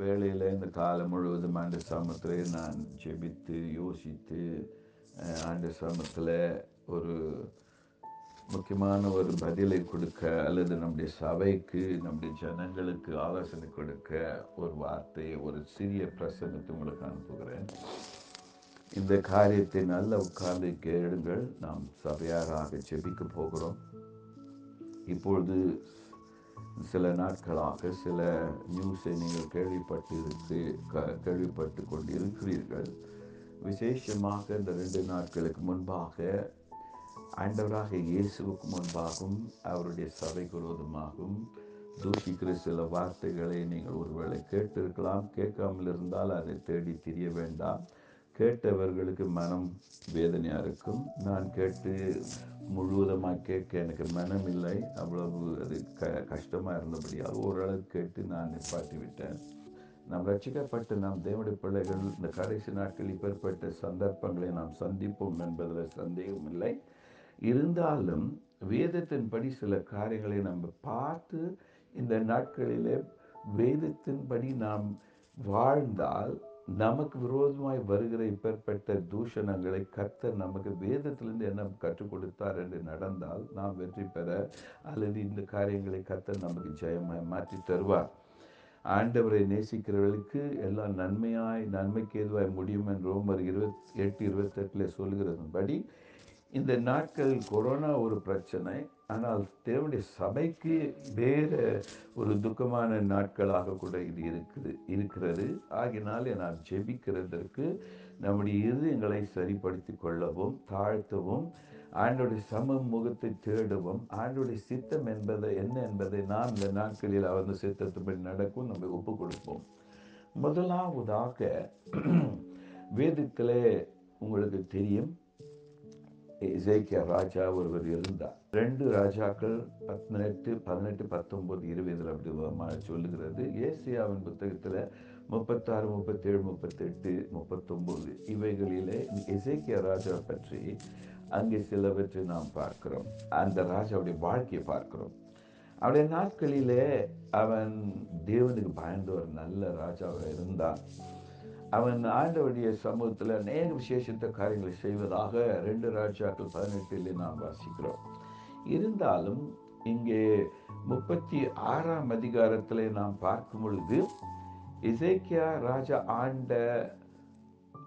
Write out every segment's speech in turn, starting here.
வேளையில் இந்த காலம் முழுவதும் ஆண்டு சாமத்தில் நான் ஜெபித்து யோசித்து ஆண்டு சாமத்தில் ஒரு முக்கியமான ஒரு பதிலை கொடுக்க அல்லது நம்முடைய சபைக்கு நம்முடைய ஜனங்களுக்கு ஆலோசனை கொடுக்க ஒரு வார்த்தையை ஒரு சிறிய பிரசங்கத்தை உங்களுக்கு அனுப்புகிறேன். இந்த காரியத்தை நல்ல உட்கார்ந்து கேளுங்கள். நாம் சபையாராக ஜெபிக்க போகிறோம். இப்பொழுது சில நாட்களாக சில நியூஸை நீங்கள் கேள்விப்பட்டு கொண்டு இருக்கிறீர்கள். விசேஷமாக இந்த 2 நாட்களுக்கு முன்பாக ஆண்டவராக இயேசுவுக்கு முன்பாகவும் அவருடைய சபை குரோதமாகவும் தூஷிக்கிற சில வார்த்தைகளை நீங்கள் ஒருவேளை கேட்டிருக்கலாம். கேட்காமல் இருந்தால் அதை தேடி தெரிய வேண்டாம். கேட்டவர்களுக்கு மனம் வேதனையாக இருக்கும். நான் கேட்டு முழுவதமாக கேட்க எனக்கு மனம் இல்லை, அவ்வளவு அது கஷ்டமாக இருந்தபடியாக ஓரளவு கேட்டு நான் நிப்பாட்டிவிட்டேன். நாம் ரட்சிக்கப்பட்டு நாம் தேவனுடைய பிள்ளைகள் இந்த கடைசி நாட்களில் இப்பேற்பட்ட சந்தர்ப்பங்களை நாம் சந்திப்போம் என்பதில் சந்தேகம் இல்லை. இருந்தாலும் வேதத்தின்படி சில காரியங்களை நம்ம பார்த்து இந்த நாட்களிலே வேதத்தின்படி நாம் வாழ்ந்தால் நமக்கு விரோதமாய் வருகிற இப்பேற்பட்ட தூஷணங்களை கர்த்தர் நமக்கு வேதத்திலிருந்து என்ன கற்றுக் கொடுத்தார் என்று நடந்தால் நாம் வெற்றி பெற அல்லது இந்த காரியங்களை கர்த்தர் நமக்கு ஜெயமாய் மாற்றி தருவார். ஆண்டவரை நேசிக்கிறவர்களுக்கு எல்லாம் நன்மைக்கு ஏதுவாய் முடியும் என்று ரோமர் 28:28 சொல்கிறதன்படி இந்த நாட்கள் கொரோனா ஒரு பிரச்சனை, ஆனால் தேவனுடைய சபைக்கு வேறு ஒரு துக்கமான நாட்களாக கூட இது இருக்கிறது. ஆகினாலே நாம் ஜெபிக்கிறதற்கு நம்முடைய இதயங்களை சரிப்படுத்தி கொள்ளவும் தாழ்த்தவும் ஆண்டோடைய சமமுகத்தை தேடவும் ஆண்டோடைய சித்தம் என்பதை என்ன என்பதை நாம் இந்த நாட்களில் அவர்ந்த சித்தத்தின்படி நடக்கும் நம்ம ஒப்புக் கொடுப்போம். முதலாவதாக வேதத்திலே உங்களுக்கு தெரியும் எசேக்கியா ராஜா ஒருவர் இருந்தார். 2 ராஜாக்கள் 18, 19, 20, 20 அப்படி விதமாக சொல்லுகிறது. ஏசாயாவின் புத்தகத்தில் 36, 37, 38, 39 இவைகளிலே எசேக்கியா ராஜா பற்றி அங்கே சிலவற்றை நாம் பார்க்கிறோம். அந்த ராஜாவுடைய வாழ்க்கையை பார்க்கிறோம். அவருடைய நாட்களிலே அவன் தேவனுக்கு பயந்த ஒரு நல்ல ராஜாவாக இருந்தான். அவன் ஆண்டவருடைய சமூகத்தில் அநேக விசேஷத்த காரியங்களை செய்வதாக 2 ராஜாக்கள் 18 நாம் வாசிக்கிறோம். இருந்தாலும் இங்கே 36ஆம் அதிகாரத்தில் நாம் பார்க்கும் பொழுது எசேக்கியா ராஜா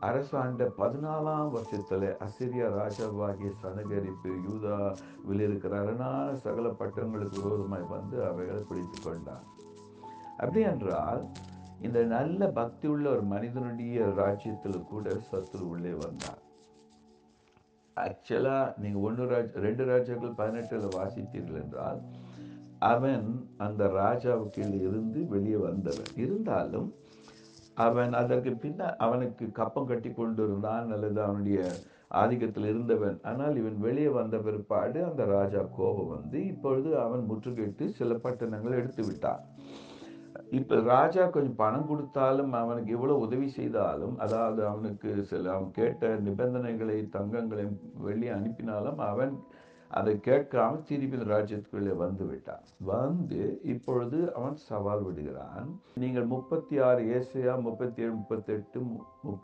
அரசாண்ட 14ஆம் வருஷத்தில் அசிரியா ராஜாவாகிய சனகரிப்பு யூதாவில் இருக்கிற அரணான சகல பட்டணங்களுக்கு விரோதமாய் வந்து அவைகளை பிடித்து கொண்டான். அப்படி என்றால் இந்த நல்ல பக்தி உள்ள ஒரு மனிதனுடைய ராஜ்யத்தில் கூட சத்துரு உள்ளே வந்தார். ஆக்சுவலாக நீங்கள் 2 ராஜாக்கள் 18 வாசித்தீர்கள் என்றால் அவன் அந்த ராஜாவுக்கு இருந்து வெளியே வந்தவன். இருந்தாலும் அவன் அதற்கு பின்னால் அவனுக்கு கப்பம் கட்டி கொண்டு இருந்தான் அல்லது அவனுடைய ஆதிக்கத்தில் இருந்தவன். ஆனால் இவன் வெளியே வந்த பிற்பாடு அந்த ராஜா கோபம் வந்து இப்பொழுது அவன் முற்றுகையிட்டு சில பட்டணங்களை எடுத்து விட்டான். இப்போ ராஜா கொஞ்சம் பணம் கொடுத்தாலும் அவனுக்கு எவ்வளோ உதவி செய்தாலும், அதாவது அவனுக்கு சில அவன் கேட்ட நிபந்தனைகளை தங்கங்களையும் வெளியே அனுப்பினாலும் அவன் அதை கேட்காமல் திருப்பி இந்த ராஜ்யத்துக்குள்ளே வந்து விட்டான். வந்து இப்பொழுது அவன் சவால் விடுகிறான். நீங்கள் 36, ஏசாயா 37, 38,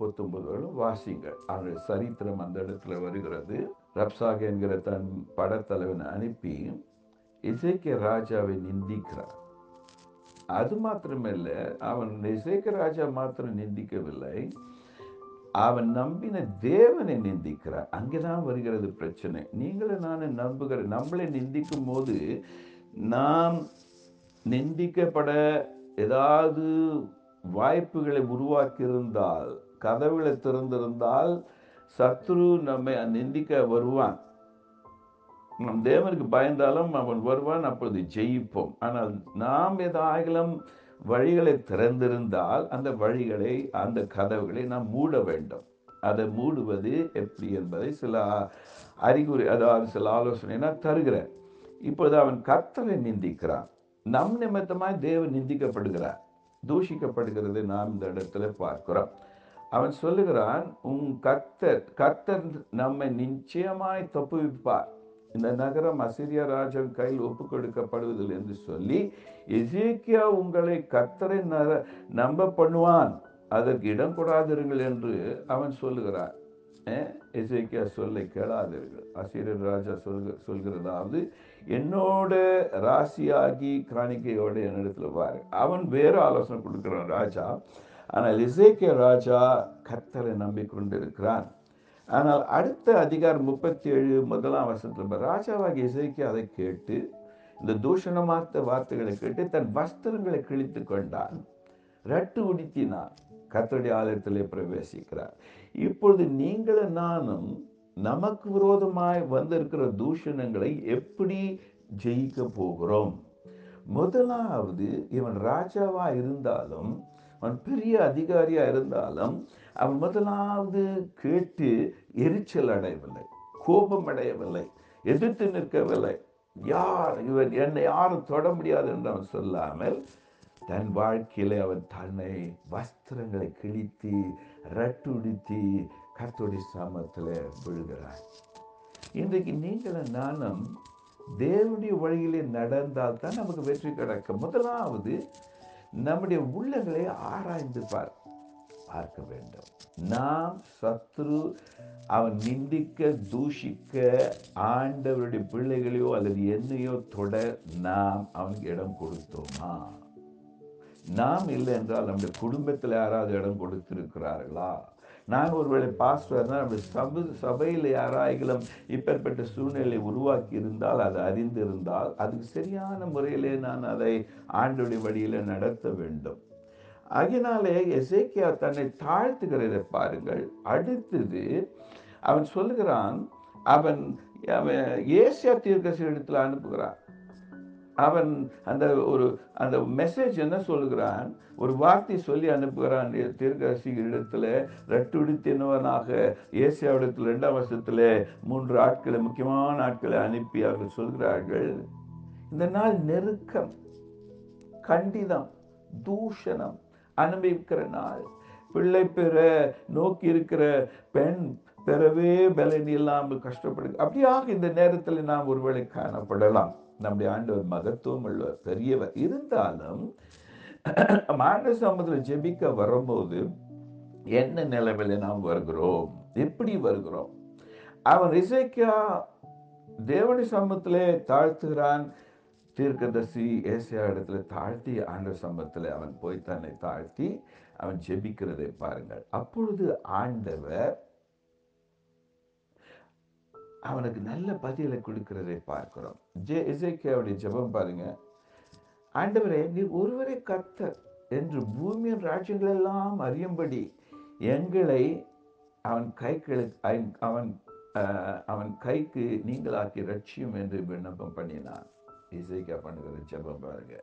39 வாசிங்கள். அவனுடைய சரித்திரம் அந்த இடத்துல வருகிறது. ரப்சாகே என்கிற தன் படத்தலைவனை அனுப்பி எசேக்கியா ராஜாவை நிந்திக்கிறான். அது மாத்திரமில்லை, அவன் எசேக்கியா ராஜா மாத்திரம் நிந்திக்கவில்லை, அவன் நம்பின தேவனை நிந்திக்கிறான். அங்கேதான் வருகிறது பிரச்சனை. நீங்களும் நானும் நம்புகிற நம்மளை நிந்திக்கும் போது நாம் நிந்திக்கப்பட ஏதாவது வாய்ப்புகளை உருவாக்கியிருந்தால், கதவுகளை திறந்திருந்தால் சத்ரு நம்மை நிந்திக்க வருவான். நம் தேவனுக்கு பயந்தாலும் அவன் வருவான், அப்பொழுது ஜெயிப்போம். ஆனால் நாம் ஏதாயிலும் வழிகளை திறந்திருந்தால் அந்த வழிகளை அந்த கதவுகளை நாம் மூட வேண்டும். அதை மூடுவது எப்படி என்பதை சில அறிகுறி அதாவது சில ஆலோசனை நான் தருகிறேன். இப்பொழுது அவன் கர்த்தரை நிந்திக்கிறான். நம் நிமித்தமாய் தேவன் நிந்திக்கப்படுகிறார், தூஷிக்கப்படுகிறது நாம் இந்த இடத்துல பார்க்கிறோம். அவன் சொல்லுகிறான், உன் கர்த்தர் நம்மை நிச்சயமாய் தப்புவிப்பார், இந்த நகரம் அசிரியா ராஜன் கையில் ஒப்பு கொடுக்கப்படுவதில் என்று சொல்லி எசேக்கியா உங்களை கர்த்தரை நம்ப பண்ணுவான், அதற்கு இடம் கொடாதிருங்கள் என்று அவன் சொல்லுகிறான். எசேக்கியா சொல்லை கேளாதீர்கள். அசீரியன் ராஜா சொல்கிறதாவது, என்னோட ராசியாகி காணிக்கையோட என்னிடத்துல வாரு. அவன் வேற ஆலோசனை கொடுக்கிறான் ராஜா. ஆனால் எசேக்கியா ராஜா கர்த்தரை நம்பிக்கொண்டிருக்கிறான். ஆனால் அடுத்த அதிகாரம் 37 ராஜாவாகிய எசேக்கியா அதை கேட்டு, இந்த தூஷணமார்த்த வார்த்தைகளை கேட்டு தன் வஸ்திரங்களை கிழித்து கொண்டான், ரட்டு உடுத்தினான், கர்த்தருடைய ஆலயத்திலே பிரவேசிக்கிறார். இப்பொழுது நீங்களும் நானும் நமக்கு விரோதமாய் வந்திருக்கிற தூஷணங்களை எப்படி ஜெயிக்க போகிறோம்? முதலாவது, இவன் ராஜாவா இருந்தாலும் அவன் பெரிய அதிகாரியா இருந்தாலும் அவன் முதலாவது கேட்டு எரிச்சல் அடையவில்லை, கோபம் அடையவில்லை, எதிர்த்து நிற்கவில்லை. யார் இவன், என்னை யாரும் தொட முடியாது என்று அவன் சொல்லாமல் தன் வாழ்க்கையிலே அவன் தன்னை வஸ்திரங்களை கிழித்து ரட்டுடித்து கர்த்தருடைய சமூகத்தில் விழுகிறான். இன்றைக்கு நீங்களும் நானும் தேவனுடைய வழியிலே நடந்தால் தான் நமக்கு வெற்றி கிடைக்கும். முதலாவது நம்முடைய உள்ளங்களை ஆராய்ந்து பார்க்க வேண்டும். நாம் சத்ரு அவன் நிந்திக்க தூஷிக்க ஆண்டவருடைய பிள்ளைகளையோ அல்லது என்னையோ தொட நாம் அவனுக்கு இடம் கொடுத்தோமா? நாம் இல்லை என்றால் நம்முடைய குடும்பத்தில் யாராவது இடம் கொடுத்திருக்கிறார்களா? நாங்கள் ஒருவேளை பாஸ்டர்னால் நம்முடைய சபையில் யாராயிலும் இப்பேற்பட்ட சூழ்நிலை உருவாக்கி இருந்தால், அது அறிந்திருந்தால் அதுக்கு சரியான முறையிலே நான் அதை ஆண்டோடைய வழியில் நடத்த வேண்டும். அதனாலே எசேக்கியா தன்னை தாழ்த்துகிறதை பாருங்கள். அடுத்தது அவன் சொல்லுகிறான், அவன் ஏசியா தீர்க்கதரிசி இடத்துல அனுப்புகிறான். அவன் அந்த மெசேஜ் என்ன சொல்லுகிறான், ஒரு வார்த்தை சொல்லி அனுப்புகிறான். தீர்க்கதரிசி இடத்துல ரட்டுடித்தினவனாக ஏசியாவிடத்தில் 2 3 ஆட்களை, முக்கியமான ஆட்களை அனுப்பி அவர்கள் சொல்கிறார்கள், இந்த நாள் நெருக்கம், கண்டிதம், தூஷணம் அனுபவிக்கிற நாள். பிள்ளை பெற நோக்கி இருக்கிற பெண் பெறவே பலன் இல்லாமல் கஷ்டப்படுது. அப்படியாக இந்த நேரத்தில் நாம் ஒருவேளை காணப்படலாம். நம்முடைய ஆண்டவர் மகத்துவம் உள்ளவர், பெரியவர். இருந்தாலும் ஆண்ட சமூகத்தில் ஜெபிக்க வரும்போது என்ன நிலைமையில நாம் வருகிறோம், எப்படி வருகிறோம்? அவன் எசேக்கியா தேவனி சமூகத்திலே தாழ்த்துகிறான். தீர்க்கதரிசி ஏசியா இடத்துல தாழ்த்தி ஆண்ட சமூகத்தில் அவன் போய் தன்னை தாழ்த்தி அவன் ஜெபிக்கிறதை பாருங்கள். அப்பொழுது ஆண்டவர் அவனுக்கு நல்ல பதிலை கொடுக்கிறதை பார்க்கிறோம். எசேக்கியாவுடைய ஜெபம் பாருங்க. ஆண்டவரே, நீ ஒருவரே கர்த்தர் என்று பூமியின் ராஜ்யங்கள் எல்லாம் அறியும்படி எங்களை அவன் கைக்கு நீங்களாக்கி ரட்சியும் என்று விண்ணப்பம் பண்ணினான். எசேக்கியா பண்ணுகிற ஜெபம் பாருங்க,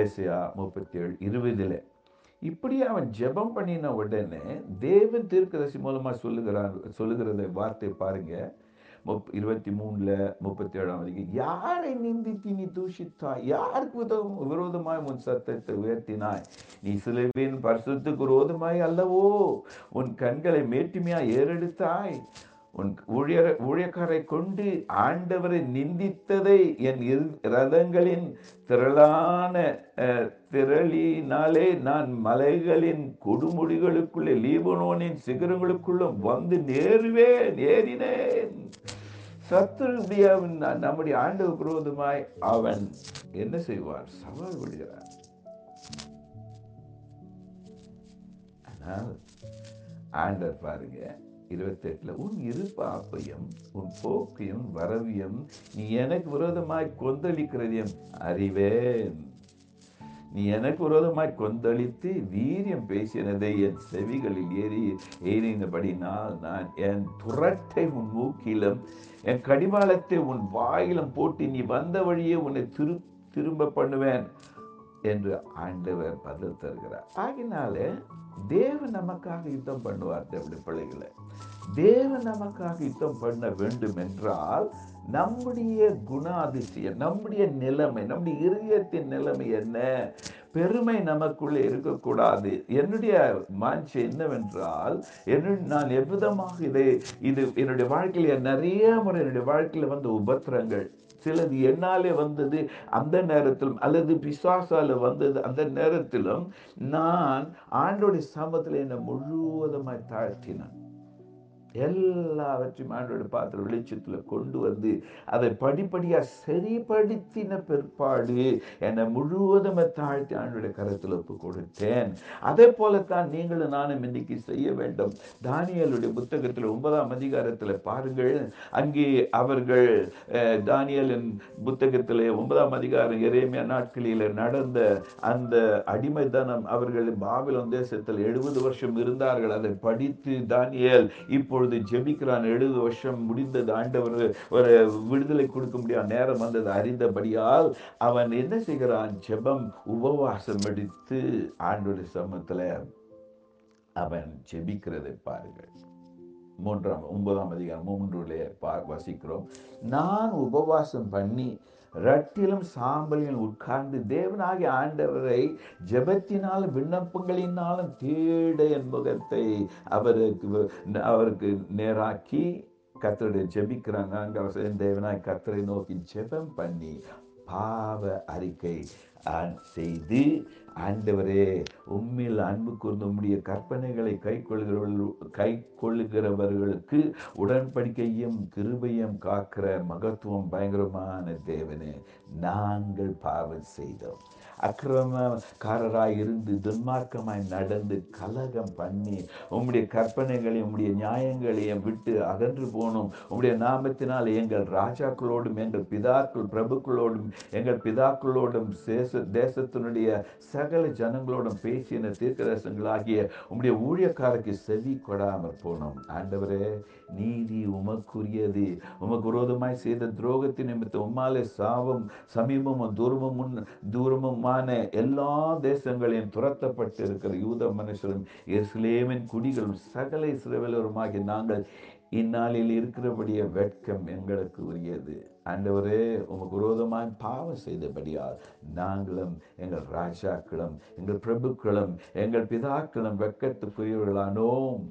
ஏசியா 37:20. இப்படி அவன் ஜெபம் பண்ணின உடனே தேவன் தீர்க்கதரிசி மூலமா சொல்லுகிறத வார்த்தை பாருங்க. 23:37 வரைக்கும், யாரை நிந்தித்து நீ தூஷித்தாய்? யாருக்கு விரோதமாய் உன் சத்தத்தை உயர்த்தினாய்? நீ சிலுவையின் பரிசுத்தத்துக்கு விரோதமாய் அல்லவோ உன் கண்களை மேட்டுமையாய் ஏறெடுத்தாய்? உன் ஊழியக்காரை கொண்டு ஆண்டவரை நிந்தித்ததை என் ரதங்களின் திரளினாலே நான் மலைகளின் கொடுமுடிகளுக்குள்ளே, லீபனோனின் சிகரங்களுக்குள்ளும் வந்து நேரினேன். சத்துருடைய நம்முடைய ஆண்டவர் விரோதமாய் அவன் என்ன செய்வான்? சவால் விடுகிறான். ஆனால் ஆண்டவர் பாருங்க 28, உன் இருப்பாப்பையும் உன் போக்கையும் வரவையும் நீ எனக்கு விரோதமாய் கொந்தளிக்கிறதையும் அறிவேன். நீ எனக்கு விரோதமாய் கொந்தளித்து வீரியம் பேசினதை என் செவிகளில் ஏறினபடினால் நான் என் துரட்டை உன் மூக்கிலும் என் கடிவாளத்தை உன் வாயிலும் போட்டு நீ வந்த வழியே உன்னை திரும்ப பண்ணுவேன் என்று ஆண்டவர் பதில் தருகிறார். ஆகினாலே தேவன் நமக்காக யுத்தம் பண்ணுவார். தேவனுடைய பிள்ளைகளை தேவன் நமக்காக யுத்தம் பண்ண வேண்டும் என்றால் நம்முடைய குணாதிசயம், நம்முடைய நிலைமை, நம்முடைய இதயத்தின் நிலைமை என்ன? பெருமை நமக்குள்ளே இருக்கக்கூடாது. என்னுடைய மாஞ்சி என்னவென்றால், நான் எவ்விதமாக இது என்னுடைய வாழ்க்கையில நிறைய முறை என்னுடைய வாழ்க்கையில வந்து உபத்திரங்கள், சிலது என்னாலே வந்தது அந்த நேரத்திலும், அல்லது பிசாசால வந்தது அந்த நேரத்திலும், நான் ஆண்டோடைய சமூகத்தில் என்னை முழுவதுமாய் தாழ்த்தினான். எல்லாவற்றையும் ஆண்டோட பாத்திர வெளிச்சத்தில் கொண்டு வந்து அதை படிப்படியாக சரிபடுத்தின பிற்பாடு என்னை முழுவதும் தாழ்த்தி ஆண்டோட கருத்தில் ஒப்பு கொடுத்தேன். அதே போலத்தான் நீங்களும் நானும் இன்னைக்கு செய்ய வேண்டும். தானியலுடைய புத்தகத்தில் 9ஆம் அதிகாரத்தில் பாருங்கள். அங்கே அவர்கள் தானியலின் புத்தகத்தில் 9ஆம் அதிகாரம் எரேமியா நாட்களில் நடந்த அந்த அடிமைத்தனம், அவர்கள் பாபிலோன் தேசத்தில் 70 வருஷம் இருந்தார்கள். அதை படித்து தானியல் இப்போ ஜெபிக்கிறான். 70 வருஷம் முடிந்தது, ஆண்டவர் ஒரு விடுதலை கொடுக்க முடியாத நேரம் வந்தது அறிந்தபடியால் அவன் என்ன செய்கிறான், ஜெபம் உபவாசம் எடுத்து ஆண்டோட சமூகத்தில் அவன் ஜெபிக்கிறதை பாருங்கள். 3ஆம் அதிகாரம் 3 வாசிக்கிறோம். நான் உபவாசம் பண்ணி ரட்டிலும் சாம்பலில் உட்கார்ந்து தேவனாகிய ஆண்டவரை ஜெபத்தினாலும் விண்ணப்பங்களினாலும் தேட என் முகத்தை அவருக்கு நேராக்கி கர்த்தரை ஜெபிக்கிறாங்க. அங்கே தேவனாய் கர்த்தரை நோக்கி ஜெபம் பண்ணி பாவ அறிக்கை செய்து, ஆண்டவரே உம்மில் அன்பு கூர்ந்து உம்முடைய கற்பனைகளை கை கொள்ளுகிறவர்களுக்கு உடன்படிக்கையும் கிருபையும் காக்கிற மகத்துவம் பயங்கரமான தேவனே, நாங்கள் பாவம் செய்தோம், அக்கிரமக்காரராய் இருந்து துன்மார்க்கமாய் நடந்து கலகம் பண்ணி உம்முடைய கற்பனைகளையும் உம்முடைய நியாயங்களையும் விட்டு அகன்று போனோம். உம்முடைய நாமத்தினால் எங்கள் ராஜாக்களோடும் எங்கள் பிதாக்கள் பிரபுக்களோடும் தேசத்தினுடைய சகல ஜனங்களோடும் பேசின தீர்க்கதரிசனங்களாகிய உம்முடைய ஊழியக்காரருக்கு செவி கொடாமல் போனோம். ஆண்டவரே, நீதி உமக்குரியது, உமக்கு விரோதமாய் செய்த துரோகத்தின் நிமித்தம் உம்மாலே சாபம் சமீபமும் தூரமுமான எல்லா தேசங்களையும் துரத்தப்பட்டு இருக்கிற யூத மனுஷரும் எருசலேமின் குடிகளும் சகல இஸ்ரவேலருமாகிய நாங்கள் இந்நாளில் இருக்கிறபடிய வெட்கம் எங்களுக்கு உரியது. ஆண்டவரே, உமக்கு விரோதமாய் பாவம் செய்தபடியால் நாங்களும் எங்கள் ராஜாக்களும் எங்கள் பிரபுக்களும் எங்கள் பிதாக்களும் வெட்கத்துக்குரியவர்களானோம்.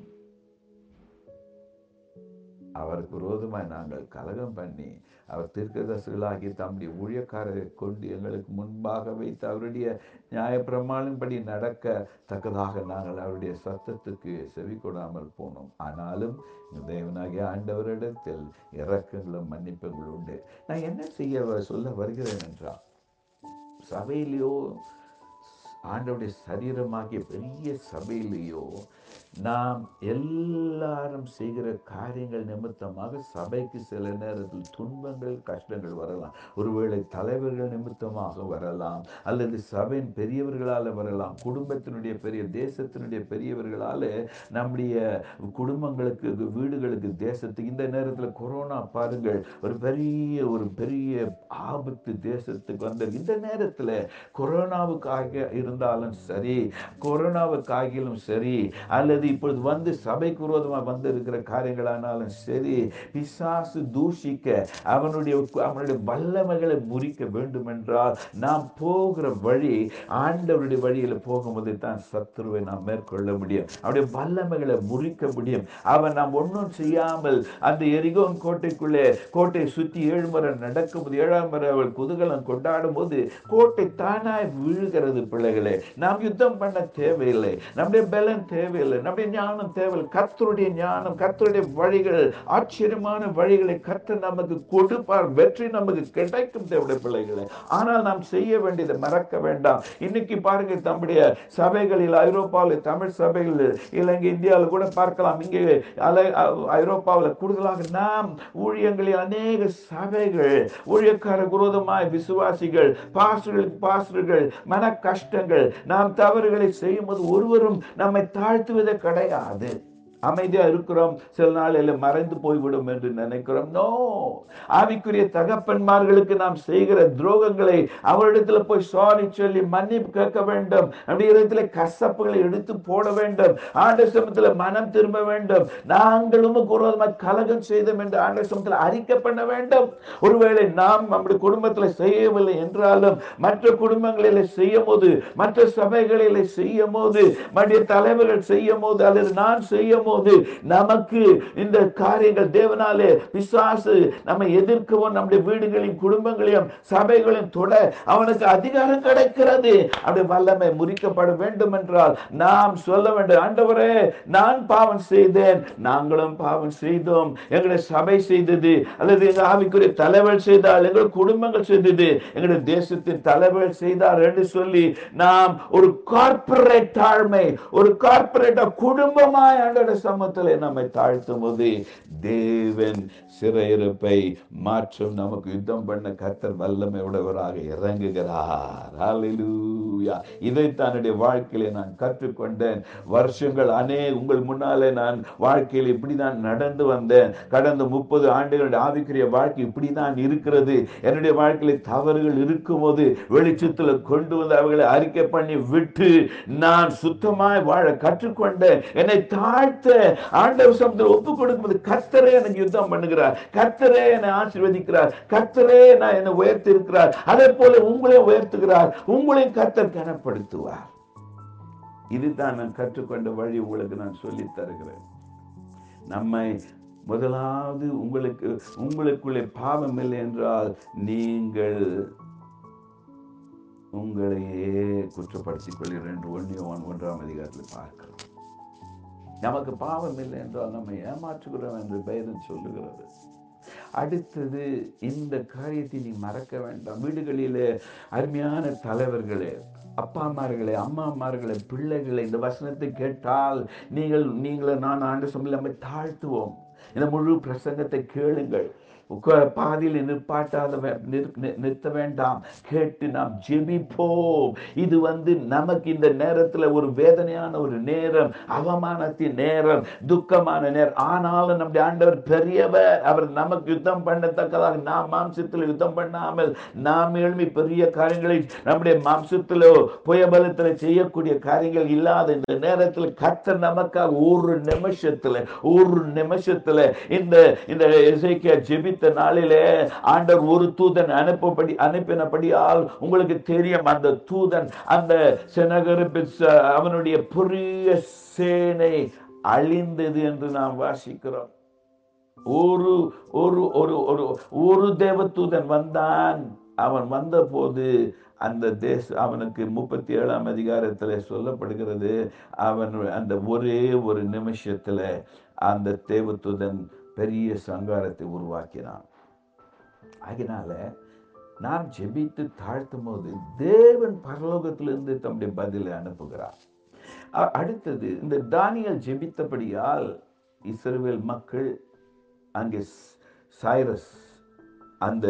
அவருக்கு விரோதமாய் நாங்கள் கலகம் பண்ணி அவர் தீர்க்கதரிசிகளாகி தம்முடைய ஊழியக்காரரை கொண்டு எங்களுக்கு முன்பாக வைத்து அவருடைய நியாயப்பிரமாணின்படி நடக்கத்தக்கதாக நாங்கள் அவருடைய சத்தத்துக்கு செவி கொடாமல் போனோம். ஆனாலும் தேவனாகிய ஆண்டவரிடத்தில் இரக்கங்களும் மன்னிப்புகளும் உண்டு. நான் என்ன செய்ய சொல்ல வருகிறேன் என்றால், சபையிலேயோ ஆண்டவருடைய சரீரமாகிய பெரிய சபையிலேயோ நாம் எல்லாரும் செய்கிற காரியங்கள் நிமித்தமாக சபைக்கு சில நேரத்தில் துன்பங்கள் கஷ்டங்கள் வரலாம். ஒருவேளை தலைவர்கள் நிமித்தமாக வரலாம், அல்லது சபையின் பெரியவர்களால் வரலாம், குடும்பத்தினுடைய பெரிய தேசத்தினுடைய பெரியவர்களால் நம்முடைய குடும்பங்களுக்கு வீடுகளுக்கு தேசத்துக்கு. இந்த நேரத்தில் கொரோனா பாருங்கள், ஒரு பெரிய ஆபத்து தேசத்துக்கு வந்தது. இந்த நேரத்தில் கொரோனாவுக்காக இருந்தாலும் சரி, கொரோனாவுக்காகிலும் சரி, அல்லது இப்பொழுது வந்து சபைக்கு விரோதமாக வந்திருக்கிற காரியங்களானாலும் சரி, பிசாசு தூஷிக்க அவனுடைய வல்லமைகளை முறிக்க வேண்டும் என்றால் நாம் போகிற வழி ஆண்டவருடைய வழியில் போகும்போது தான் சத்துருவை நாம் மேற்கொள்ள முடியும், அவருடைய வல்லமைகளை முறிக்க முடியும். அவன் நாம் ஒன்றும் செய்யாமல் அந்த எரிகோன் கோட்டையை சுற்றி 7 முறை நடக்கும்போது, 7ஆம் முறை அவள் குதூகலம் கொண்டாடும் போது கோட்டை தானாய் விழுகிறது. பிள்ளைகளே, நாம் யுத்தம் பண்ண தேவையில்லை, நம்முடைய பலன் தேவையில்லை, நம்முடைய ஞானம் தேவை. கர்த்தருடைய ஞானம், கர்த்தருடைய வழிகள், ஆச்சரியமான வழிகளை கர்த்தர் நமக்கு கொடுப்பார். வெற்றி நமக்கு கிடைக்கும் தேவடைய பிள்ளைகளை. ஆனால் நாம் செய்ய வேண்டியதை மறக்க வேண்டாம். இன்னைக்கு பாருங்க, நம்முடைய சபைகளில் ஐரோப்பாவில், தமிழ் சபைகளில், இலங்கை இந்தியாவில் கூட பார்க்கலாம். இங்கே ஐரோப்பாவில் கூடுதலாக நாம் ஊழியங்களில் அநேக சபைகள் ஊழியக்கார விரோதமாய் விசுவாசிகள் பாஸ்டர்கள் மன கஷ்டங்கள், நாம் தவறுகளை செய்யும் போது ஒருவரும் நம்மை தாழ்த்துவ கிடையாது. அமைதியாக இருக்கிறோம், சில நாளில் மறைந்து போய்விடும் என்று நினைக்கிறோம். நோ, ஆவிக்குரிய தகப்பன்மார்களுக்கு நாம் செய்கிற துரோகங்களை அவரிடத்தில் போய் சாரி சொல்லி மன்னிப்பு கேட்க வேண்டும். நம்முடைய இடத்துல கசப்புகளை எடுத்து போட வேண்டும். ஆண்டவர் சமூகத்தில் மனம் திரும்ப வேண்டும். நாங்கள் உமக்கு ஒரு விதமாக கலகம் செய்தோம் என்று ஆண்டவர் சமூகத்தில் அறிக்கை பண்ண வேண்டும். ஒருவேளை நாம் நம்முடைய குடும்பத்தில் செய்யவில்லை என்றாலும் மற்ற குடும்பங்களில் செய்யும் போது, மற்ற சபைகளில் செய்யும் போது, மற்ற தலைவர்கள் செய்யும் போது, அல்லது நான் செய்யும் போது நமக்கு இந்த காரியங்கள் தேவனாலே பிசாசு நம்ம எதிர்க்கவும் நம்முடைய வீடுகளையும் குடும்பங்களையும் சபைகளையும் தொட அவனுக்கு அதிகாரம் கிடைக்கிறது. அப்படி வல்லமை முறிக்கப்பட வேண்டும் என்றால் நாம் சொல்ல வேண்டும், ஆண்டவரே நான் பாவம் செய்தேன், நாங்களும் பாவம் செய்தோம், எங்களுடைய சபை செய்தது, அல்லது எங்கள் ஆவிக்குரிய தலைவர் செய்தால், எங்கள் குடும்பங்கள் செய்தது, எங்களுடைய தேசத்தின் தலைவர் செய்தார் என்று சொல்லி நாம் ஒரு கார்பரேட் தாழ்மை, ஒரு கார்பரேட் குடும்பமாய் சமூகத்தில் நம்மை தாழ்த்தும் போது தேவன் சிறையிருப்பை மாற்றும். நமக்கு யுத்தம் பண்ண கர்த்தர் வல்லமை உடையவராக இறங்குகிறார். ஹல்லேலூயா! இதைத்தான் என்னுடைய வாழ்க்கையிலே நான் கற்றுக்கொண்டேன். வருஷங்கள் உங்கள் முன்னாலே நான் வாழ்க்கையில் இப்படிதான் நடந்து வந்தேன். கடந்த 30 ஆண்டுகள் ஆவிக்குரிய வாழ்க்கை இப்படிதான் இருக்கிறது. என்னுடைய வாழ்க்கையில் தவறுகள் இருக்கும் போது வெளிச்சத்தில் கொண்டு வந்து அவர்களை அறிக்கை பண்ணி விட்டு நான் சுத்தமாய் வாழ கற்றுக்கொண்டேன். என்னை ஒப்புக் கொடுக்கும்போது கர்த்தரே எனக்கு யுத்தம் பண்ணுகிறார், கர்த்தரே என்னை ஆசீர்வதிக்கிறார், கர்த்தரே என்னை உயர்த்திருக்கிறார். அதே போல உங்களையும் உயர்த்துகிறார், உங்களையும் கர்த்தர் கனப்படுத்துவார். இதுதான் நான் கற்றுக்கொண்ட வழி. உங்களுக்கு நான் சொல்லி தருகிறேன். நம்மை முதலாவது உங்களுக்குள்ளே பாவம் இல்லை என்றால் நீங்கள் உங்களையே குற்றப்படுத்திக் கொள்கிறீர்கள் என்று 1 John 1 பார்க்கிறோம். நமக்கு பாவம் இல்லை என்றால் நம்ம ஏமாற்றுகிறோம் என்று பைபிள் சொல்லுகிறது. அடுத்தது, இந்த காரியத்தை நீ மறக்க வேண்டாம். வீடுகளிலே அருமையான தலைவர்களே, அப்பா அம்மார்களே, அம்மா அம்மார்களே, பிள்ளைகளே, இந்த வசனத்தை கேட்டால் நீங்கள நான் ஆண்டு சொல்லி நம்ம தாழ்த்துவோம். இந்த முழு பிரசங்கத்தை கேளுங்கள். பாதியில் நிறுத்த வேண்டாம். கேட்டு நாம் ஜெபிப்போம். இது நமக்கு இந்த நேரத்தில் ஒரு வேதனையான ஒரு நேரம், அவமானத்தின் நேரம், துக்கமான நேரம். ஆனாலும் நம்முடைய ஆண்டவர் பெரியவர். அவர் நமக்கு யுத்தம் பண்ணத்தக்கதாக நாம் மாம்சத்தில் யுத்தம் பண்ணாமல் நாம் எழுமி பெரிய காரியங்களை நம்முடைய மாம்சத்திலோ புயபலத்தில் செய்யக்கூடிய காரியங்கள் இல்லாத இந்த நேரத்தில் கர்த்தர் நமக்காக ஒரு நிமிஷத்தில் இந்த ஜெபி நாளிலே ஆண்டவர் ஒரு தூதன் அனுப்பினபடியால் உங்களுக்கு தெரியும். அந்த தூதன் அந்த அவனுடைய பெரிய சேனை அழிந்தது என்று நாம் வாசிக்கிறோம். ஒரு ஒரு ஒரு ஒரு தேவதூதன் வந்தான். அவன் வந்த போது அந்த அவனுக்கு 37ஆம் அதிகாரத்தில் சொல்லப்படுகிறது, அவன் அந்த ஒரே ஒரு நிமிஷத்தில் அந்த தேவதூதன் பெரிய சங்காரத்தை உருவாக்கினான். அதனால நாம் ஜெபித்து தாழ்த்தும் போது தேவன் பரலோகத்திலிருந்து தம்முடைய பதிலை அனுப்புகிறார். அடுத்தது, இந்த தானியேல் ஜெபித்தபடியால் இஸ்ரவேல் மக்கள் அங்கே சைரஸ் அந்த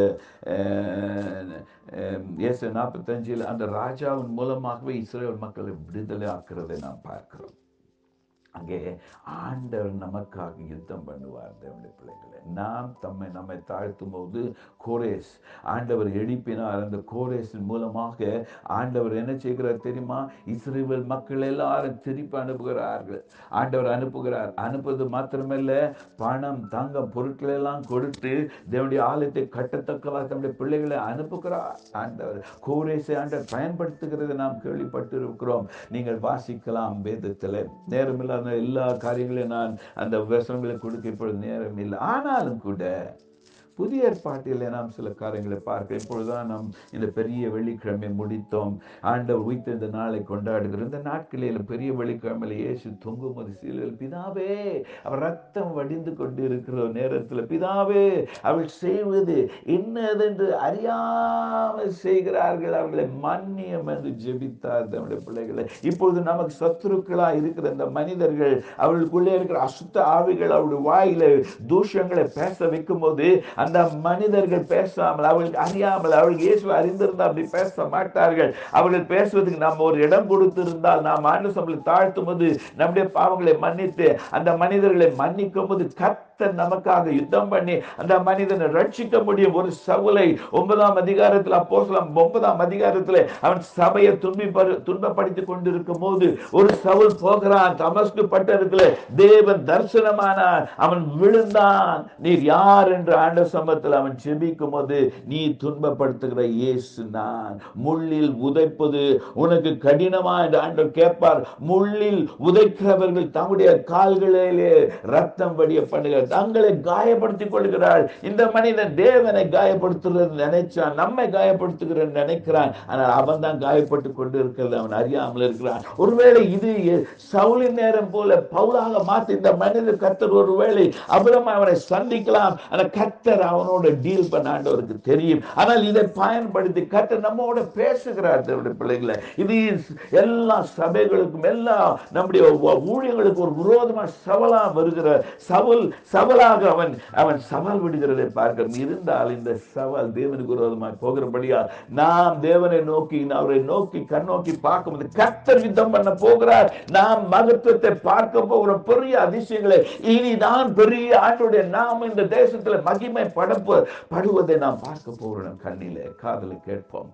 45 அந்த ராஜாவின் மூலமாகவே இஸ்ரவேல் மக்களை விடுதலை ஆக்கிறதை நாம் பார்க்கிறோம். அங்கே ஆண்டவர் நமக்காக யுத்தம் பண்ணுவார். தேவனுடைய பிள்ளைகளை நாம் நம்மை தாழ்த்தும் போது கோரேஸ் ஆண்டவர் எழுப்பினார். அந்த கோரேஸின் மூலமாக ஆண்டவர் என்ன செய்கிறார் தெரியுமா? இஸ்ரவேல் மக்கள் எல்லாரும் திருப்பி அனுப்புகிறார்கள். ஆண்டவர் அனுப்புவது மாத்திரமல்ல, பணம் தங்கம் பொருட்கள் எல்லாம் கொடுத்து தேவனுடைய ஆலயத்தை கட்டத்தக்கதாக தன்னுடைய பிள்ளைகளை அனுப்புகிறார். ஆண்டவர் கோரேஸை ஆண்டவர் பயன்படுத்துகிறதை நாம் கேள்விப்பட்டிருக்கிறோம். நீங்கள் வாசிக்கலாம் வேதத்தில். நேரமில்ல எல்லா காரியங்களையும் நான் அந்த விவசாயங்களை கொடுக்க இப்பொழுது நேரம் இல்லை. ஆனாலும் கூட புதிய ஏற்பாட்டில் நாம் சில காரியங்களை பார்க்க இப்பொழுதுதான் நாம் இந்த பெரிய வெள்ளிக்கிழமை முடித்தோம். ஆண்டவர் உயிர்த்த இந்த நாளை கொண்டாடுகிற இந்த நாட்களில் பெரிய வெள்ளிக்கிழமையில் இயேசு தொங்கும் ஒரு சீலில் பிதாவே அவர் ரத்தம் வடிந்து கொண்டு இருக்கிற நேரத்தில் பிதாவே அவள் செய்வது என்னதென்று அறியாமல் செய்கிறார்கள், அவர்களை மன்னியம் என்று ஜெபித்தார். நம்முடைய பிள்ளைகளை இப்பொழுது நமக்கு சத்துருக்களாக இருக்கிற இந்த மனிதர்கள், அவர்களுக்குள்ளே இருக்கிற அசுத்த ஆவிகள் அவருடைய வாயில தூஷங்களை பேச வைக்கும் போது அந்த மனிதர்கள் பேசாமல், அவர்களுக்கு அறியாமல், அவர்கள் இயேசுவை அறிந்திருந்தால் அப்படி பேச மாட்டார்கள். அவர்கள் பேசுவதற்கு நாம் ஒரு இடம் கொடுத்திருந்தால், நாம் ஆண்டு சம்பளை தாழ்த்தும் போது, நம்முடைய பாவங்களை மன்னித்து, அந்த மனிதர்களை மன்னிக்கும் போது கர்த்தர் நமக்காக யுத்தம் பண்ணி அந்த மனிதனை ரட்சிக்க முடியும். ஒரு சவுலை 9ஆம் அதிகாரத்தில், அப்போஸ்தலன் 9ஆம் அதிகாரத்தில், அவன் சபையை துன்பப்படுத்திக் கொண்டிருக்கும் போது ஒரு சவுல் போகிறான். தமஸ்கு பட்டணத்திலே தேவன் தரிசனமானான், அவன் விழுந்தான். நீர் யார் என்று ஆண்டவர் சமூகத்தில் அவன் ஜெபிக்கும் போது, நீ துன்பப்படுத்துகிற இயேசு நான், முள்ளில் உதைப்பது உனக்கு கடினமா என்று ஆண்டவர் கேட்பார். முள்ளில் உதைக்கிறவர்கள் தம்முடைய கால்களிலே ரத்தம் வடிய பண்ணுகிறார், தங்களை காயப்படுத்திக் கொள்கிறாள். இந்த மனிதன் தேவனை காயப்படுத்துறது நினைச்சான், நம்மை காயப்படுத்துகிற நினைக்கிறான். ஆனால் அவன் தான் காயப்பட்டு கொண்டு இருக்கிறது, அவன் அறியாமல் இருக்கிறான். ஒருவேளை இது சவுலின் நேரம் போல பவுலாக மாற்றி இந்த மனிதர் கர்த்தர் ஒருவேளை அப்புறமா அவனை சந்திக்கலாம். ஆனால் கர்த்தர் அவனோட டீல் பண்ண ஆண்டவருக்கு தெரியும். ஆனால் இதை பயன்படுத்தி கர்த்தர் நம்மோட பேசுகிறார். தேவனுடைய பிள்ளைகளை, இது எல்லா சபைகளுக்கும், எல்லா நம்முடைய ஊழியர்களுக்கும் ஒரு விரோதமா சவலா வருகிற சவலாக அவன் சவால் விடுகிறதை பார்க்கிறோம். இருந்தால் இந்த சவால் தேவனுக்கு விரோதமாக போகிறபடியால் நாம் தேவனை நோக்கி, அவரை நோக்கி கண்ணோக்கி பார்க்கும்போது கர்த்தர் யுத்தம் பண்ண போகிறார். நாம் மகத்துவத்தை பார்க்க போகிற பெரிய அதிசயங்களை, இனி நான் பெரிய ஆண்டுடைய நாம் இந்த தேசத்தில் மகிமை படுவதை நாம் பார்க்க போகிறோம். கண்ணிலே காதலை கேட்போம்,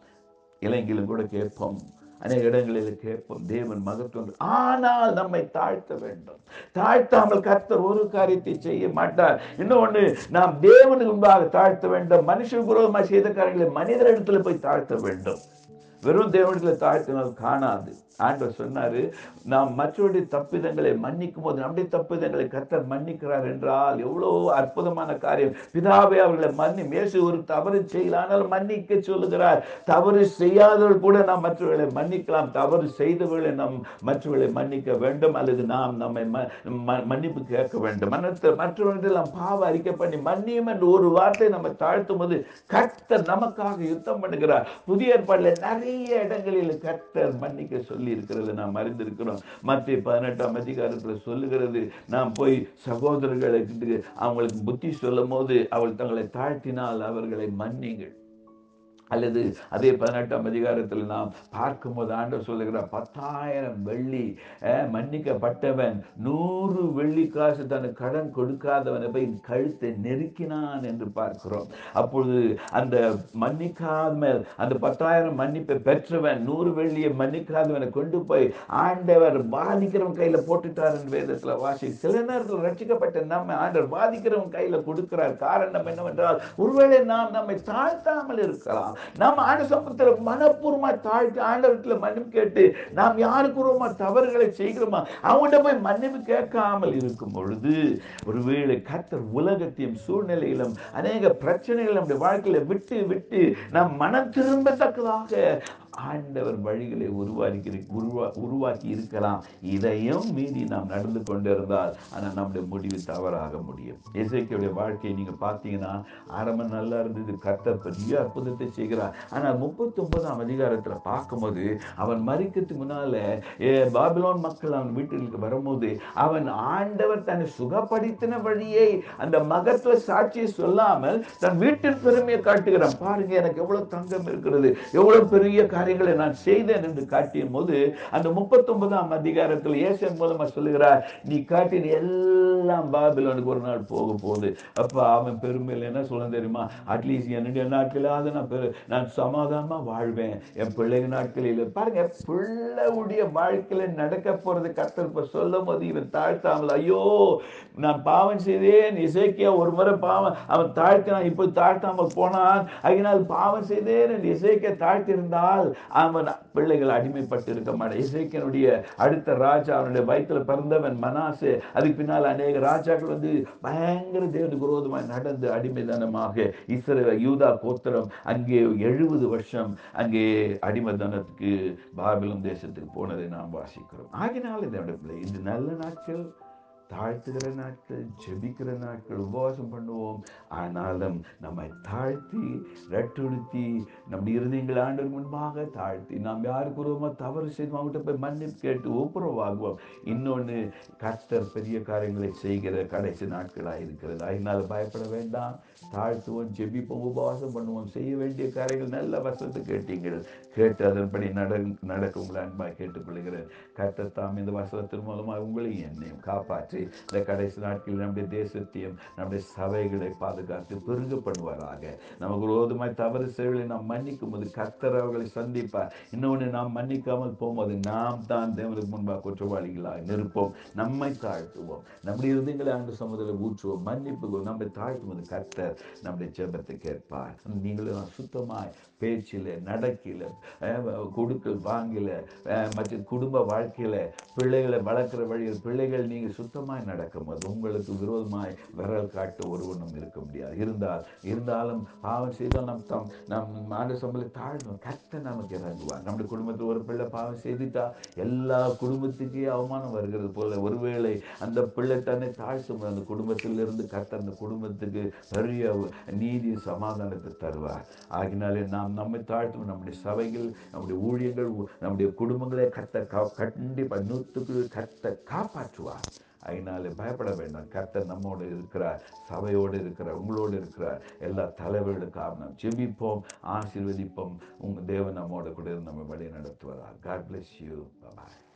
இலங்கையிலும் கூட கேட்போம், அநேக இடங்களில் கேட்போம் தேவன் மகத்துவம். ஆனால் நம்மை தாழ்த்த வேண்டும். தாழ்த்தாமல் கர்த்தர் ஒரு காரியத்தை செய்ய மாட்டார். இன்னொன்று, நாம் தேவனுக்கு முன்பாக தாழ்த்த வேண்டும். மனுஷன் விரோதமாக செய்த காரியங்களை மனிதரிடத்தில் போய் தாழ்த்த வேண்டும். வெறும் தேவனுக்கு தாழ்த்தினால் காணாது. ஆண்டவர் சொன்னாரு, நாம் மற்றவருடைய தப்பிதங்களை மன்னிக்கும் போது நம்முடைய தப்பிதங்களை கர்த்தர் மன்னிக்கிறார் என்றால் எவ்வளோ அற்புதமான காரியம். பிதாவே அவர்களை மன்னியேசு ஒரு தவறு செய்யலானால் மன்னிக்க சொல்லுகிறார். தவறு செய்யாதவர்கள் கூட நாம் மற்றவர்களை மன்னிக்கலாம். தவறு செய்தவர்களை நாம் மற்றவர்களை மன்னிக்க வேண்டும், அல்லது நாம் நம்மை மன்னிப்பு கேட்க வேண்டும். மற்றவர்கள் நாம் பாவ அறிக்கை பண்ணி மன்னியும் என்று ஒரு வார்த்தை நம்ம தாழ்த்தும் போது கர்த்தர் நமக்காக யுத்தம் பண்ணுகிறார். புதிய ஏற்பாடுல நிறைய இடங்களில் கர்த்தர் மன்னிக்க சொல்லி இருக்கிறது நாம் அறிந்திருக்கிறோம். மத்திய 18ஆம் அதிகாரத்தில் சொல்லுகிறது, நாம் போய் சகோதரர்களை அவங்களுக்கு புத்தி சொல்லும் போது அவள் தங்களை தாழ்த்தினால் அவர்களை மன்னிங்கள். அல்லது அதே 18ஆம் அதிகாரத்தில் நாம் பார்க்கும்போது ஆண்டவர் சொல்லுகிறார், 10,000 வெள்ளி மன்னிக்கப்பட்டவன் 100 வெள்ளி காசு தன் கடன் கொடுக்காதவனை போய் கழுத்தை நெருக்கினான் என்று பார்க்கிறோம். அப்பொழுது அந்த மன்னிக்காத அந்த 10,000 மன்னிப்பை பெற்றவன் 100 வெள்ளியை மன்னிக்காதவனை கொண்டு போய் ஆண்டவர் பாதிக்கிறவன் கையில் போட்டுட்டார் என்று வேதத்தில் வாசி. சில நேரத்தில் ரட்சிக்கப்பட்ட நம்ம ஆண்டவர் பாதிக்கிறவன் கையில் கொடுக்கிறார். காரணம் என்னவென்றால், ஒருவேளை நாம் நம்மை தாழ்த்தாமல் இருக்கலாம். நாம் ஆண்டு சமூகத்தில் மனப்பூர்வமா தாழ்த்தி ஆண்டவரத்தில் மன்னிப்பு கேட்டு நாம் யாருக்கு தவறுகளை செய்கிறோமா அவங்கள்ட்ட போய் மன்னிப்பு கேட்காமல் இருக்கும் பொழுது ஒருவேளை கர்த்தர் உலகத்தையும் சூழ்நிலையிலும் அநேக பிரச்சனைகள் நம்முடைய வாழ்க்கையில விட்டு விட்டு நாம் மனம் திரும்பத்தக்கதாக ஆண்டவர் வழிகளை உருவாக்கி இருக்கலாம். இதையும் மீறி நாம் நடந்து கொண்டிருந்தால் ஆனால் நம்முடைய முடிவு தவறாக முடியும். எசேக்கியாவுடைய வாழ்க்கையை நீங்கள் பார்த்தீங்கன்னா ஆரம்பம் நல்லா இருந்தது, கர்த்தர் பெரிய அற்புதத்தை செய்கிறார். ஆனால் 39ஆம் அதிகாரத்தில் பார்க்கும்போது அவன் மரிக்கிறதுக்கு முன்னால் பாபிலோன் மக்கள் அவன் வீட்டிற்கு வரும்போது அவன் ஆண்டவர் தன்னை சுகப்படுத்தின வழியை அந்த மகத்துவ சாட்சியை சொல்லாமல் தன் வீட்டில் பெருமையை காட்டுகிறான். பாருங்க, எனக்கு எவ்வளோ தங்கம் இருக்கிறது, எவ்வளோ பெரிய காரியங்களை நான் செய்தேன் என்று காட்டியும் போது அந்த 39ஆம் அதிகாரத்தில் இயேசுவின் மூலமா சொல்லுகிறார், நீ காட்டின எல்லாம் பாபிலோனுக்கு ஒரு நாள் போக போகுது. அப்ப அவன் பெருமையில் என்ன சொல்ல தெரியுமா, அட்லீஸ்ட் என்னுடைய நாட்களாவது நான் சமாதானமா வாழ்வேன், என் பிள்ளை நாட்களில். பாருங்க, பிள்ளையுடைய வாழ்க்கையில நடக்க போறது கர்த்தர் இப்ப சொல்லும் போது இவன் தாழ்த்தாமல், ஐயோ நான் பாவம் செய்தேன். எசேக்கியா ஒரு முறை பாவம் அவன் தாழ்த்தினான், இப்போ தாழ்த்தாமல் போனான். அதனால் பாவம் செய்தேன் என்று எசேக்கியா தாழ்த்திருந்தால் அவன் பிள்ளைகள் அடிமைப்பட்டு இருக்க மாட்டான். எசேக்கியாவுடைய அடுத்த ராஜா, அவனுடைய வயிற்றுல பிறந்தவன் மனாசே. அதுக்கு பின்னால் அநேக ராஜாக்கள் வந்து பயங்கர தேவனுக்கு விரோதமாய் நடந்து அடிமைதனமாக இஸ்ரவேல் யூதா கோத்திரம் அங்கே 70 வருஷம் அங்கே அடிமைதனத்துக்கு பாபிலோன் தேசத்துக்கு போனதை நாம் வாசிக்கிறோம். ஆகினால இது நல்ல நாட்கள், தாழ்த்துகிற நாட்கள், ஜெபிக்கிற நாட்கள், உபவாசம் பண்ணுவோம். ஆனாலும் நம்மை தாழ்த்தி ரட்டுடுத்தி நம்முடைய இருதயங்கள் ஆண்டவர் முன்பாக தாழ்த்தி நாம் யாருக்கு உருவமாக தவறு செய்து அவங்கள்ட்ட போய் மன்னிப்பு கேட்டு ஒப்புரவாகுவோம். இன்னொன்று, கர்த்தர் பெரிய காரியங்களை செய்கிற கடைசி நாட்களாக இருக்கிறது. அதனால் பயப்பட வேண்டாம். தாழ்த்துவோம், ஜெபிப்போம், உபவாசம் பண்ணுவோம். செய்ய வேண்டிய காரியங்கள் நல்ல வசனத்தை கேட்டீங்கள், கேட்டு அதன்படி நடக்க உங்களை அன்பாக கேட்டுக்கொள்கிறேன். கர்த்தர் தாம் இந்த வசனத்தின் மூலமாக உங்களையும் என்னையும் காப்பாற்றி இந்த கடைசி நாட்களில் நம்முடைய தேசத்தையும் நம்முடைய சபைகளை பாதுகாத்து பெருக பண்ணுவாராக. நமக்கு விரோதமாய் தவறு செயல்களை நாம் மன்னிக்கும் போது கர்த்தர் அவர்களை சந்திப்பார். இன்னொன்று, நாம் மன்னிக்காமல் போகும்போது நாம் தான் தேவனுக்கு முன்பாக குற்றவாளிகளாக நிற்போம். நம்மை தாழ்த்துவோம், நம்முடைய இருதயங்களை ஆண்டு சமுதில் ஊற்றுவோம், மன்னிப்பு. நம்மை தாழ்த்தும் போது கர்த்தர் நம்முடைய ஜெபத்தை கேட்பார். நீங்களும் நான் சுத்தமாய் பேச்சில், நடக்கல, கொடுக்கல் வாங்கல, மற்ற குடும்ப வாழ்க்கையில் பிள்ளைகளை வளர்க்குற வழியில் பிள்ளைகள் நீங்கள் சுத்தமாய் நடக்கும் போது உங்களுக்கு விரோதமாய் விரல் காட்டு ஒருவனும் இருக்க முடியாது. இருந்தாலும் பாவம் செய்தால் நம் ஆண்டு சம்பளை தாழ்வோம். கர்த்தர் நமக்கு இறங்குவார். நம்முடைய குடும்பத்தில் ஒரு பிள்ளை பாவம் செய்துட்டா எல்லா குடும்பத்துக்கே அவமானம் வருகிறது போல, ஒருவேளை அந்த பிள்ளை தன்னை தாழ்த்தும் அந்த குடும்பத்திலிருந்து கர்த்தர் அந்த குடும்பத்துக்கு பெரிய நீதி சமாதானத்தை தருவார். ஆகினாலே நாம் நம்மை தாழ்த்தும் நம்முடைய சபைகள், நம்முடைய ஊழியர்கள், நம்முடைய குடும்பங்களை கர்த்தர் கண்டிப்பாக 100க்கு கர்த்தர் காப்பாற்றுவார். அதனால பயப்பட வேண்டாம். கர்த்தர் நம்மோடு இருக்கிறார், சபையோடு இருக்கிறார், உங்களோடு இருக்கிறார். எல்லா தலைவர்களுக்காக நாம் ஜெபிப்போம், ஆசீர்வதிப்போம். உங்கள் தேவன் நம்மோட கூட இருந்து நம்ம வழி நடத்துவார். God bless you. Bye bye.